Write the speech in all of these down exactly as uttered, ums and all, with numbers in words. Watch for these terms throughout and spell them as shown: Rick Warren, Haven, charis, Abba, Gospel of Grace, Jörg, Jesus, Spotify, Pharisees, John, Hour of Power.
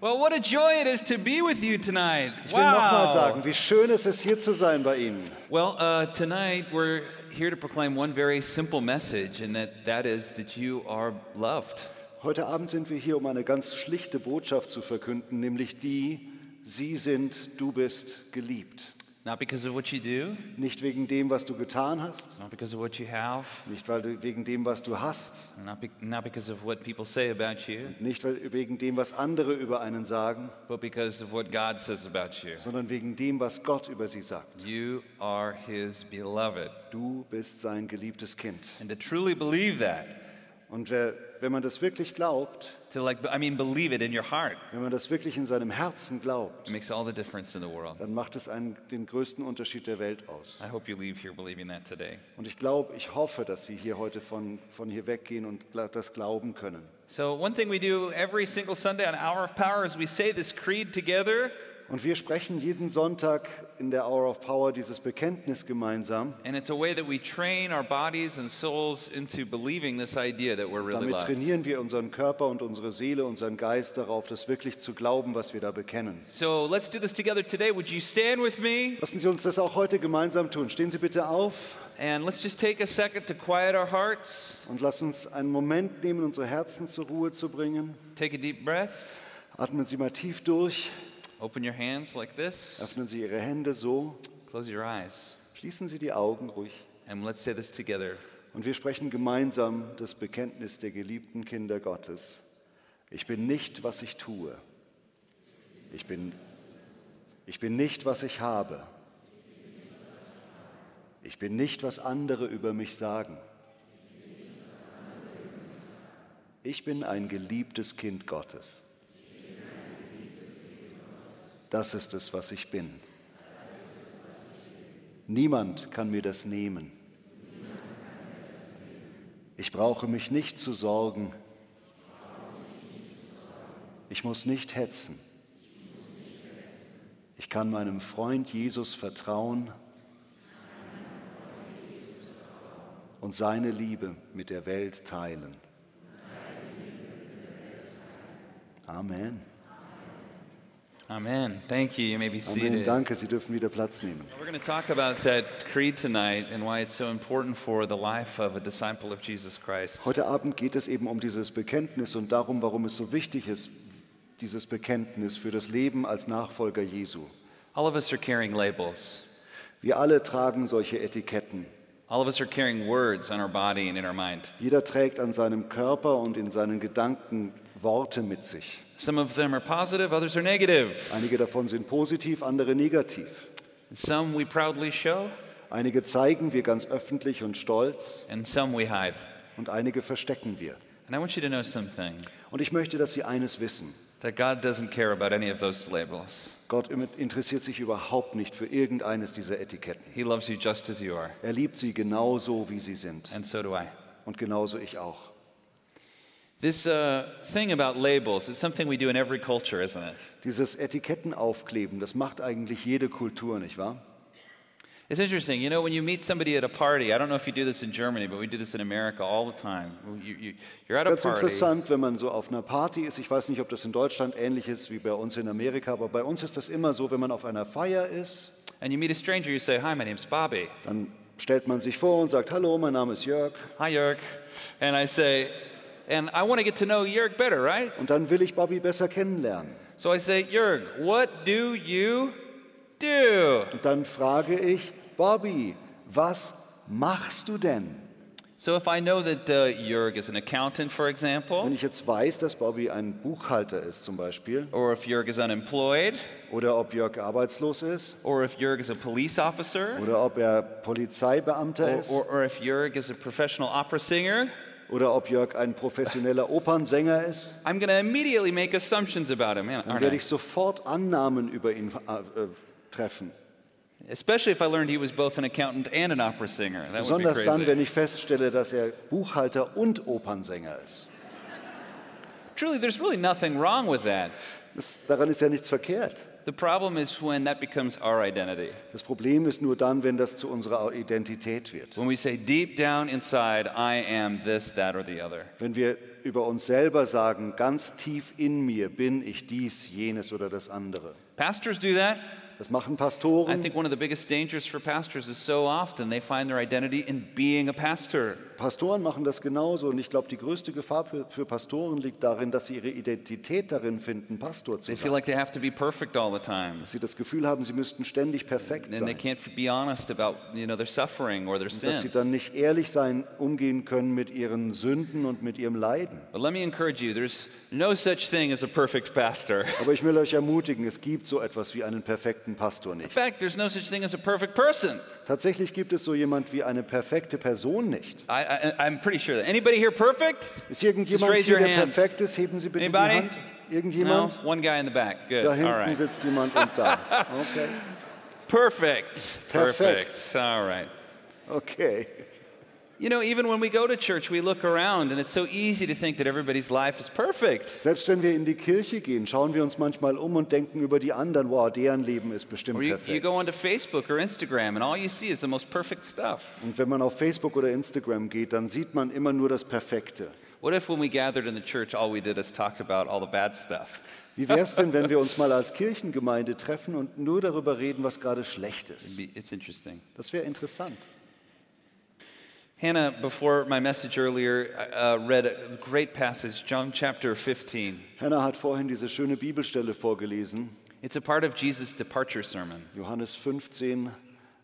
Well, what a joy it is to be with you tonight. Wow. Ich will nochmal sagen, wie schön es ist, hier zu sein bei Ihnen. Well, uh, tonight we're here to proclaim one very simple message, and that that is that you are loved. Heute Abend sind wir hier, um eine ganz schlichte Botschaft zu verkünden, nämlich die: Sie sind, du bist geliebt. Not because of what you do. Nicht wegen dem, was du getan hast. Not because of what you have. Nicht weil du, wegen dem, was du hast. Not, be, not because of what people say about you. Nicht weil, wegen dem, was andere über einen sagen. But because of what God says about you. Sondern wegen dem, was Gott über sie sagt. You are His beloved. Du bist sein geliebtes Kind. And to truly believe that. Und wer, wenn man das wirklich glaubt, to like, I mean, believe it in your heart, wenn man das wirklich in seinem Herzen glaubt, it makes all the difference in the world. Dann macht es einen, den größten Unterschied der Welt aus. I hope you leave here believing that today. Und ich glaube, ich hoffe, dass Sie hier heute von, von hier weggehen und das glauben können. So one thing we do every single Sunday on Hour of Power is we say this creed together. Und wir sprechen jeden Sonntag in der Hour of Power dieses Bekenntnis gemeinsam. And it's a way that we train our bodies and souls into believing this idea that we're really loved. Damit trainieren wir unseren Körper und unsere Seele, unseren Geist darauf, das wirklich zu glauben, was wir da bekennen. So let's do this together today. Would you stand with me? Lassen Sie uns das auch heute gemeinsam tun. Stehen Sie bitte auf. And let's just take a second to quiet our hearts. Und lass uns einen Moment nehmen, unsere Herzen zur Ruhe zu bringen. Take a deep breath. Atmen Sie mal tief durch. Open your hands like this. Öffnen Sie Ihre Hände so. Close your eyes. Schließen Sie die Augen ruhig. And let's say this together. Und wir sprechen gemeinsam das Bekenntnis der geliebten Kinder Gottes. Ich bin nicht, was ich tue. Ich bin, ich bin nicht, was ich habe. Ich bin nicht, was andere über mich sagen. Ich bin ein geliebtes Kind Gottes. Das ist es, was ich bin. Niemand kann mir das nehmen. Ich brauche mich nicht zu sorgen. Ich muss nicht hetzen. Ich kann meinem Freund Jesus vertrauen und seine Liebe mit der Welt teilen. Amen. Amen. Thank you. You may be seated. Amen. Danke, Sie dürfen wieder Platz nehmen. We're going to talk about that creed tonight and why it's so important for the life of a disciple of Jesus Christ. Heute Abend geht es eben um dieses Bekenntnis und darum, warum es so wichtig ist, dieses Bekenntnis für das Leben als Nachfolger Jesu. All of us are carrying labels. Wir alle tragen solche Etiketten. All of us are carrying words on our body and in our mind. Jeder trägt an seinem Körper und in seinen Gedanken Worte mit sich. Some of them are positive, others are negative. Einige davon sind positiv, andere negativ. Some we proudly show. Einige zeigen wir ganz öffentlich und stolz. And some we hide. Und einige verstecken wir. And I want you to know something. Und ich möchte, dass Sie eines wissen. That God doesn't care about any of those labels. Gott interessiert sich überhaupt nicht für irgendeines dieser Etiketten. He loves you just as you are. Er liebt Sie genauso, wie Sie sind. And so do I. Und genauso ich auch. This uh, thing about labels is something we do in every culture, isn't it? Dieses Etikettenaufkleben, das macht eigentlich jede Kultur, nicht wahr? It's interesting, you know, when you meet somebody at a party, I don't know if you do this in Germany, but we do this in America all the time. You, you, you're at a party. Es ist ganz interessant, wenn man so auf einer Party ist. Ich weiß nicht, ob das in Deutschland ähnlich ist wie bei uns in Amerika, aber bei uns ist das immer so, wenn man auf einer Feier ist. And you meet a stranger, you say, "Hi, my name's Bobby." Dann stellt man sich vor und sagt, "Hallo, mein Name ist Jörg." Hi, Jörg. And I say, "And I want to get to know Jörg better, right?" Und dann will ich Bobby besser kennenlernen. So I say, "Jörg, what do you do?" Und dann frage ich, Bobby, was machst du denn? So if I know that uh, Jörg is an accountant, for example. Wenn ich jetzt weiß, dass Bobby ein Buchhalter ist, zum Beispiel. Or if Jörg is unemployed. Oder ob Jörg arbeitslos ist. Or if Jörg is a police officer. Oder ob er Polizeibeamter ist. Or, or, or if Jörg is a professional opera singer. Oder ob Jörg ein professioneller Opernsänger ist. I'm going to immediately make assumptions about him. Man, dann werde ich sofort Annahmen über ihn äh, treffen. Especially if I learned he was both an accountant and an opera singer. That would be crazy. Besonders dann, wenn ich feststelle, dass er Buchhalter und Opernsänger ist. Truly, there's really nothing wrong with that. Das, daran ist ja nichts verkehrt. The problem is when that becomes our identity. Das Problem ist nur dann, wenn das zu unserer Identität wird. When we say deep down inside, I am this, that or the other. Wenn wir über uns selber sagen, ganz tief in mir bin ich dies, jenes oder das andere. Pastors do that. Das machen Pastoren. I think one of the biggest dangers for pastors is so often they find their identity in being a pastor. Pastoren machen das genauso und ich glaube, die größte Gefahr für, für Pastoren liegt darin, dass sie ihre Identität darin finden, Pastor zu sein. They feel like they have to be perfect all the time. Dass sie das Gefühl haben, sie müssten ständig perfekt sein. And they can't be honest about, you know, their suffering or their sin. Dass sie dann nicht ehrlich sein umgehen können mit ihren Sünden und mit ihrem Leiden. But let me encourage you, there's no such thing as a perfect pastor. Aber ich will euch ermutigen, es gibt so etwas wie einen perfekten Pastor nicht. In fact, there's no such thing as a perfect person. Tatsächlich gibt es so jemand wie eine perfekte Person nicht. I, I, I'm pretty sure that. Anybody here perfect? Ist irgendjemand hier, der perfekt ist? Heben Sie bitte Anybody? Die Hand. Irgendjemand? No? One guy in the back. Good. Da hinten All right. sitzt jemand und da. Okay. Perfect. Perfect. Perfect. All right. Okay. You know, even when we go to church, we look around and it's so easy to think that everybody's life is perfect. Selbst wenn wir in die Kirche gehen, schauen wir uns manchmal um und denken über die anderen, wow, deren Leben ist bestimmt you, perfekt. You go onto Facebook or Instagram and all you see is the most perfect stuff. Und wenn man auf Facebook oder Instagram geht, dann sieht man immer nur das Perfekte. What if when we gathered in the church all we did is talked about all the bad stuff? Wie wär's denn, wenn wir uns mal als Kirchengemeinde treffen und nur darüber reden, was gerade schlecht ist? It's interesting. Das wäre interessant. Hannah, before my message earlier, uh, read a great passage, John chapter fifteen. Hannah hat vorhin diese schöne Bibelstelle vorgelesen. It's a part of Jesus' departure sermon. Johannes fünfzehn,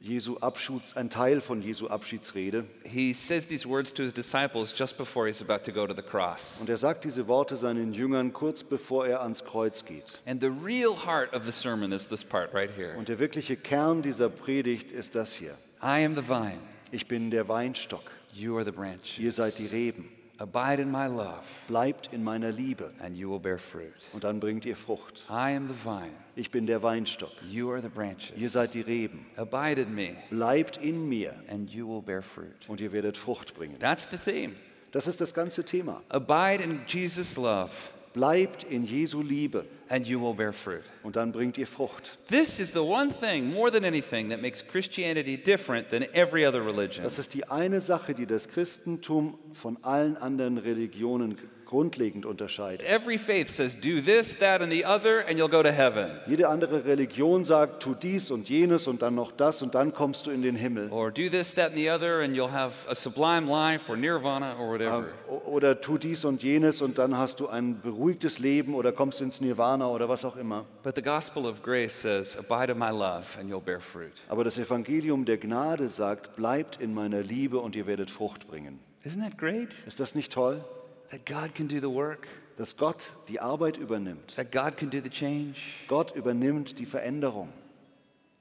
Jesu Abschieds, ein Teil von Jesu Abschiedsrede. He says these words to his disciples just before he's about to go to the cross. Und er sagt diese Worte seinen Jüngern kurz bevor er ans Kreuz geht. And the real heart of the sermon is this part right here. Und der wirkliche Kern dieser Predigt ist das hier. I am the vine. Ich bin der Weinstock. You are the branches. Ihr seid die Reben. Abide in my love. Bleibt in meiner Liebe. And you will bear fruit. Und dann bringt ihr Frucht. I am the vine. Ich bin der Weinstock. You are the branches. Ihr seid die Reben. Abide in me. Bleibt in mir. And you will bear fruit. Und ihr werdet Frucht bringen. That's the theme. Das ist das ganze Thema. Abide in Jesus' love. Bleibt in Jesu Liebe. And you will bear fruit. Und dann bringt ihr Frucht. This is the one thing, more than anything, that makes Christianity different than every other religion. Das ist die eine Sache, die das Christentum von allen anderen Religionen grundlegend unterscheidet. Every faith says, do this, that and the other, and you'll go to heaven. Jede andere Religion sagt, tu dies und jenes und dann noch das und dann kommst du in den Himmel. Or do this, that and the other, and you'll have a sublime life or nirvana or whatever. Oder tu dies und jenes und dann hast du ein beruhigtes Leben oder kommst ins Nirvana. Oder was auch immer. But the Gospel of Grace says, abide in my love and you'll bear fruit. Aber das Evangelium der Gnade sagt, bleibt in meiner Liebe und ihr werdet Frucht bringen. Isn't that great? Ist das nicht toll? That God can do the work. Dass Gott die Arbeit übernimmt. That God can do the change. Gott übernimmt die Veränderung.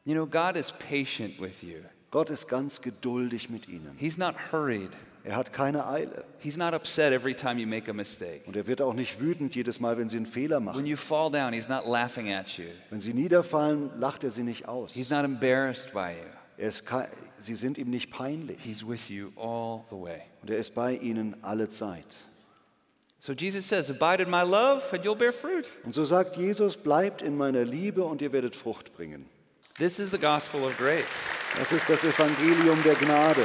You know, God is patient with you. Gott ist ganz geduldig mit ihnen. He's not hurried. Er hat keine Eile. He's not upset every time you make a mistake. Und er wird auch nicht wütend jedes Mal, wenn sie einen Fehler machen. When you fall down, he's not laughing at you. Wenn sie niederfallen, lacht er sie nicht aus. He's not embarrassed by you. Er ist ke- sie sind ihm nicht peinlich. He's with you all the way. Und er ist bei ihnen alle Zeit. So Jesus says, abide in my love and you'll bear fruit. Und so sagt Jesus, bleibt in meiner Liebe und ihr werdet Frucht bringen. This is the Gospel of Grace. Das ist das Evangelium der Gnade.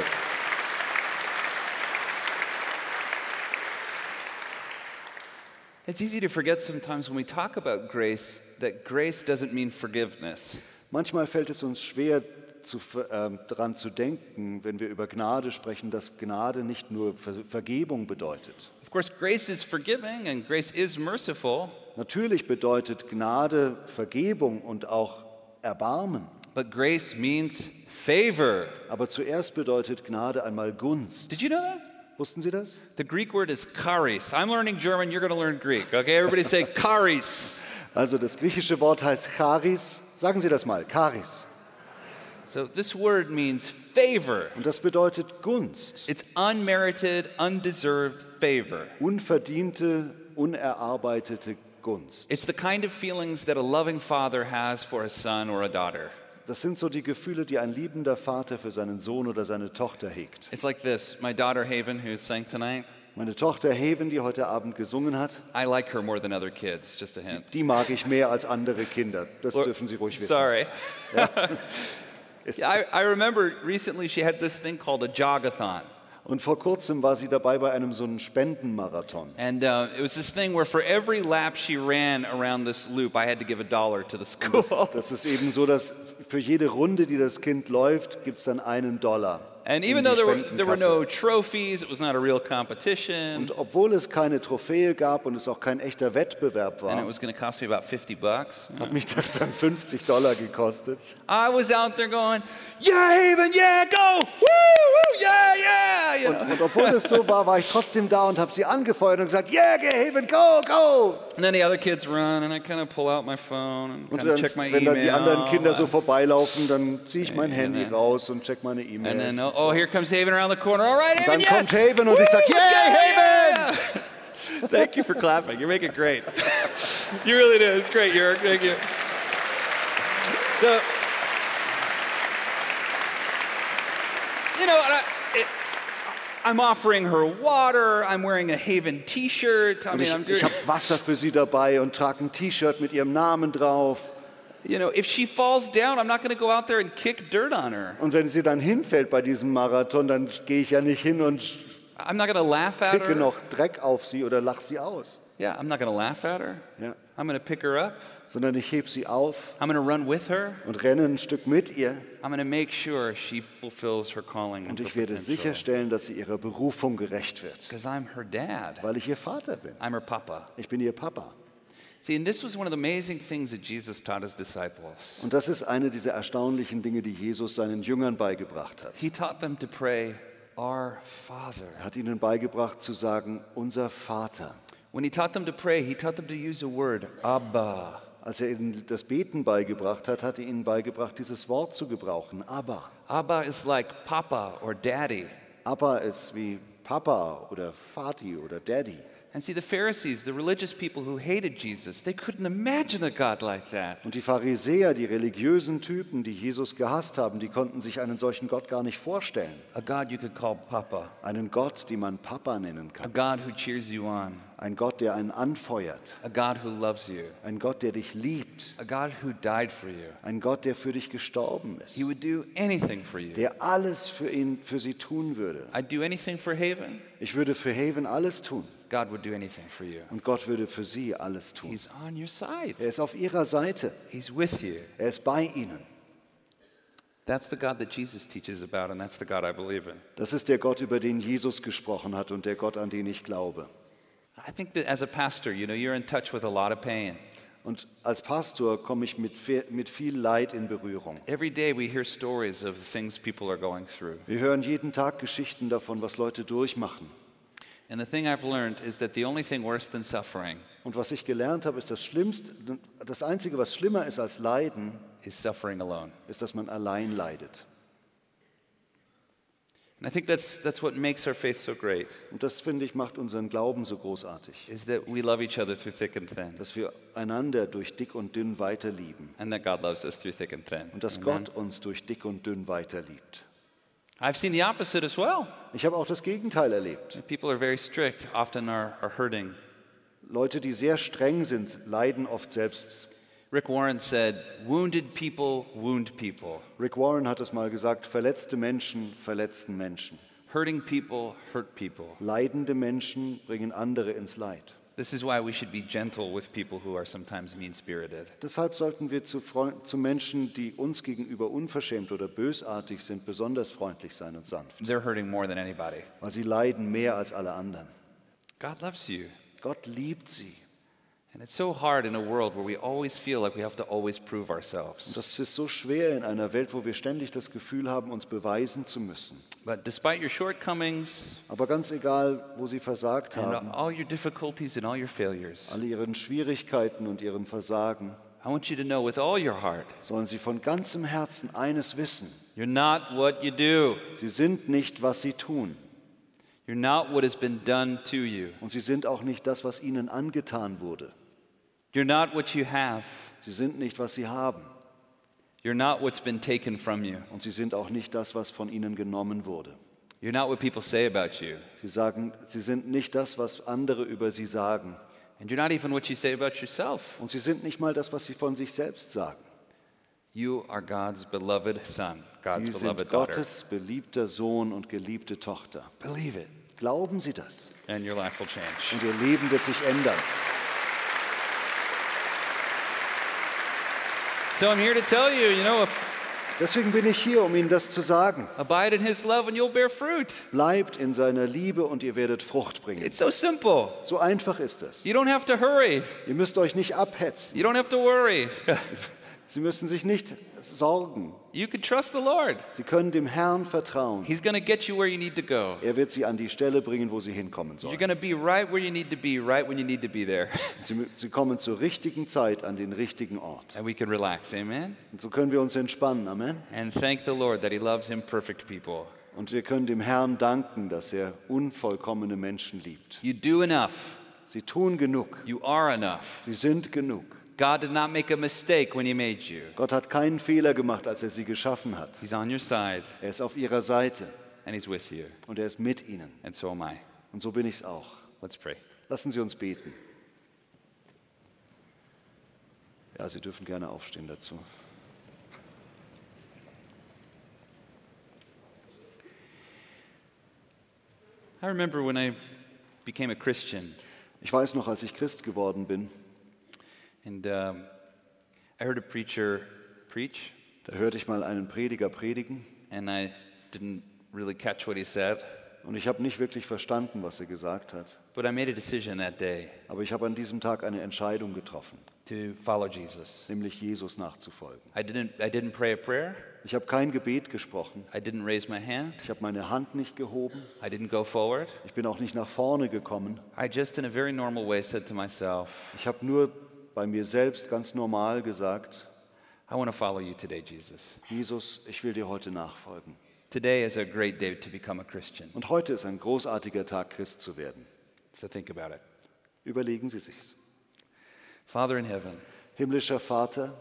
It's easy to forget sometimes when we talk about grace that grace doesn't mean forgiveness. Manchmal fällt es uns schwer, zu, ähm, daran zu denken, wenn wir über Gnade sprechen, dass Gnade nicht nur Ver- Vergebung bedeutet. Of course, grace is forgiving and grace is merciful. Natürlich bedeutet Gnade Vergebung und auch Erbarmen. But grace means favor. Aber zuerst bedeutet Gnade einmal Gunst. Did you know that? Wussten Sie das? The Greek word is charis. I'm learning German, you're going to learn Greek. Okay, everybody say charis. Also das griechische Wort heißt charis. Sagen Sie das mal, charis. So this word means favor. Und das bedeutet Gunst. It's unmerited, undeserved favor. Unverdiente, unerarbeitete Gunst. It's the kind of feelings that a loving father has for a son or a daughter. Das sind so die Gefühle, die ein liebender Vater für seinen Sohn oder seine Tochter hegt. It's like this. My daughter Haven, who sang tonight. Meine Tochter Haven, die heute Abend gesungen hat. I like her more than other kids, just a hint. Die, die mag ich mehr als andere Kinder. Das Lord, dürfen Sie ruhig wissen. Sorry. Ja. yeah, I, I remember recently she had this thing called a jogathon. Und vor kurzem war sie dabei bei einem so einem Spendenmarathon. And uh, it was this thing where for every lap she ran around this loop, I had to give a dollar to the school. Das, das ist eben so, dass für jede Runde, die das Kind läuft, gibt's dann einen Dollar. And even though there were, there were no trophies, it was not a real competition. Und obwohl es keine Trophäe gab und es auch kein echter Wettbewerb war, and it was going to cost me about fifty bucks. Hat mich das dann fünfzig Dollar gekostet. I was out there going, yeah, Haven, yeah, go, woo, woo, yeah, yeah. You know? und, und obwohl es so war, war ich trotzdem da und habe sie angefeuert und gesagt, yeah, Haven, go, go. And then the other kids run, and I kind of pull out my phone and kind of check my email. Wenn dann die anderen Kinder so vorbeilaufen, dann ziehe ich mein Handy raus und check meine E-Mails. Oh, here comes Haven around the corner. All right, Haven, yes. Dann kommt Haven und ich sag, yay, Haven! Yeah. Thank you for clapping. You make it great. You really do. It's great, Jörg. Thank you. So, you know, I, it, I'm offering her water. I'm wearing a Haven T-Shirt. I mean, ich, I'm doing. Ich habe Wasser für sie dabei und trage ein T-Shirt mit ihrem Namen drauf. You know, if she falls down, I'm not going to go out there and kick dirt on her. Und wenn sie dann hinfällt bei diesem Marathon, dann gehe ich ja nicht hin und I'm not going to laugh at her. Kicke noch Dreck auf sie oder lach sie aus. Yeah, I'm not going to laugh at her. Yeah. I'm going to pick her up. Sondern ich heb sie auf. I'm going to run with her. Und renne ein Stück mit ihr. I'm going to make sure she fulfills her calling. Und ich werde sicherstellen, dass sie ihrer Berufung gerecht wird. Because I'm her dad. Weil ich ihr Vater bin. I'm her papa. Ich bin ihr Papa. See, and this was one of the amazing things that Jesus taught his disciples. Und das ist eine dieser erstaunlichen Dinge, die Jesus seinen Jüngern beigebracht hat. He taught them to pray, "Our Father." Er hat ihnen beigebracht zu sagen, unser Vater. When he taught them to pray, he taught them to use a word, Abba. Als er ihnen das Beten beigebracht hat, hat er ihnen beigebracht, dieses Wort zu gebrauchen, Abba. Abba is like Papa or Daddy. Abba ist wie Papa oder Vati oder Daddy. And see, the Pharisees, the religious people who hated Jesus, they couldn't imagine a God like that. Und die Pharisäer, die religiösen Typen, die Jesus gehasst haben, die konnten sich einen solchen Gott gar nicht vorstellen. A God you could call Papa. Einen Gott, den man Papa nennen kann. A God who cheers you on. Ein Gott, der einen anfeuert. A God who loves you. Ein Gott, der dich liebt. A God who died for you. Ein Gott, der für dich gestorben ist. He would do anything for you. Der alles für ihn, für sie tun würde. I'd do anything for Haven. Ich würde für Haven alles tun. God would do anything for you. Und Gott würde für sie alles tun. He's on your side. Er ist auf ihrer Seite. He's with you. Er ist bei ihnen. That's the God that Jesus teaches about, and that's the God I believe in. Das ist der Gott, über den Jesus gesprochen hat und der Gott, an den ich glaube. I think that as a pastor, you know, you're in touch with a lot of pain. Und als Pastor komme ich mit mit viel Leid in Berührung. Every day we hear stories of the things people are going through. Wir hören jeden Tag Geschichten davon, was Leute durchmachen. And the thing I've learned is that the only thing worse than suffering. Und was ich gelernt habe, ist das Schlimmste, das Einzige, was schlimmer ist als Leiden, is suffering alone. Ist, dass man allein leidet. And I think that's that's what makes our faith so great. Und das, finde ich, macht unseren Glauben so großartig. Is that we love each other through thick and thin. Dass wir einander durch dick und dünn weiterlieben. And that God loves us through thick and thin. Und dass Amen. Gott uns durch dick und dünn weiterliebt. I've seen the opposite as well. Ich habe auch das Gegenteil erlebt. People are very strict, often are, are hurting. Leute, die sehr streng sind, leiden oft selbst. Rick Warren said, wounded people wound people. Rick Warren hat es mal gesagt, verletzte Menschen verletzten Menschen. Hurting people hurt people. Leidende Menschen bringen andere ins Leid. This is why we should be gentle with people who are sometimes mean-spirited. Deshalb sollten wir zu, Freund, zu Menschen, die uns gegenüber unverschämt oder bösartig sind, besonders freundlich sein und sanft. They're hurting more than anybody. Weil sie leiden mehr als alle anderen. God loves you. Gott liebt sie. And it's so hard in a world where we always feel like we have to always prove ourselves. Und das ist so schwer in einer Welt, wo wir ständig das Gefühl haben, uns beweisen zu müssen. But despite your shortcomings, aber ganz egal, wo sie versagt and haben, all your difficulties and all your failures, all ihren Schwierigkeiten und ihrem Versagen, I want you to know with all your heart, sollen sie von ganzem Herzen eines wissen: You're not what you do. Sie sind nicht, was sie tun. You're not what has been done to you. Und sie sind auch nicht das, was ihnen angetan wurde. You're not what you have. Sie sind nicht, was sie haben. You're not what's been taken from you. Und sie sind auch nicht das, was von ihnen genommen wurde. You're not what people say about you. Sie sagen, sie sind nicht das, was andere über sie sagen. And you're not even what you say about yourself. Und sie sind nicht mal das, was sie von sich selbst sagen. You are God's beloved son, God's sie beloved sind daughter. Gottes beliebter Sohn und geliebte Tochter. Believe it. Glauben Sie das? And your life will change. Und Ihr Leben wird sich ändern. So I'm here to tell you, you know, if Deswegen bin ich hier, um Ihnen das zu sagen. Abide in his love and you'll bear fruit. Bleibt in seiner Liebe und ihr werdet Frucht bringen. It's so simple. So einfach ist es. You don't have to hurry. Ihr müsst euch nicht abhetzen. You don't have to worry. Sie müssen sich nicht sorgen. You can trust the Lord. Sie können dem Herrn vertrauen. He's going to get you where you need to go. Er wird sie an die Stelle bringen, wo sie hinkommen sollen. You're going to be right where you need to be, right when you need to be there. sie, sie kommen zur richtigen Zeit an den richtigen Ort. And we can relax, amen. Und so können wir uns entspannen, amen. And thank the Lord that he loves imperfect people. Und wir können dem Herrn danken, dass er unvollkommene Menschen liebt. You do enough. Sie tun genug. You are enough. Sie sind genug. God did not make a mistake when he made you. Gott hat keinen Fehler gemacht, als er sie geschaffen hat. He's on your side. Er ist auf ihrer Seite. And he's with you. Und er ist mit ihnen. And so am I. Und so bin ich's auch. Let's pray. Lassen Sie uns beten. Ja, Sie dürfen gerne aufstehen dazu. I remember when I became a Christian. Ich weiß noch, als ich Christ geworden bin. And um, I heard a preacher preach. Da hörte ich mal einen Prediger predigen. And I didn't really catch what he said. Und ich habe nicht wirklich verstanden, was er gesagt hat. But I made a decision that day. Aber ich habe an diesem Tag eine Entscheidung getroffen. To follow Jesus. Nämlich Jesus nachzufolgen. I didn't, I didn't pray a prayer. Ich habe kein Gebet gesprochen. I didn't raise my hand. Ich habe meine Hand nicht gehoben. I didn't go forward. Ich bin auch nicht nach vorne gekommen. I just in a very normal way said to myself. Ich habe nur bei mir selbst ganz normal gesagt, I want to follow you today, Jesus. Jesus, ich will dir heute nachfolgen. Today is a great day to become a Christian. Und heute ist ein großartiger Tag, Christ zu werden. So think about it. Überlegen Sie sich's. Father in heaven, himmlischer Vater,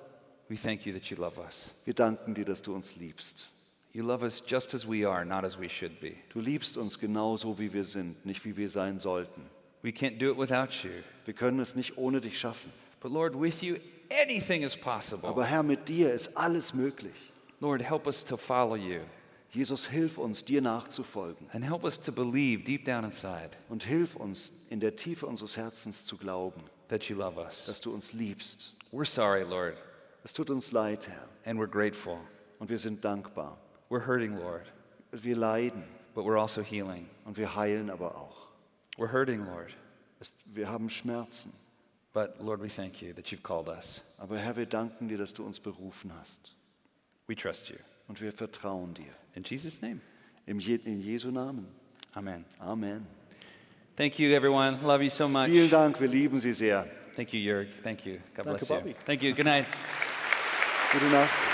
we thank you that you love us. Wir danken dir, dass du uns liebst. You love us just as we are, not as we should be. Du liebst uns genauso, wie wir sind, nicht wie wir sein sollten. We can't do it without you. Wir können es nicht ohne dich schaffen. But Lord, with you, anything is possible. Aber Herr, mit dir ist alles möglich. Lord, help us to follow you. Jesus, hilf uns, dir nachzufolgen. And help us to believe deep down inside. Und hilf uns, in der Tiefe unseres Herzens zu glauben, that you love us. Dass du uns liebst. We're sorry, Lord. Es tut uns leid, Herr. And we're grateful. Und wir sind dankbar. We're hurting, Lord. Wir leiden. But we're also healing. Und wir heilen aber auch. We're hurting, Lord. Es, wir haben Schmerzen. But Lord, we thank you that you've called us. Aber Herr, wir danken dir, dass du uns berufen hast. We trust you. Und wir vertrauen dir. In Jesus' name. Im Je- in Jesu Namen. Amen. Amen. Thank you, everyone. Love you so much. Vielen Dank, wir lieben Sie sehr. Thank you, Jörg. Thank you. God Danke, bless you. Bobby. Thank you. Good night. Gute Nacht.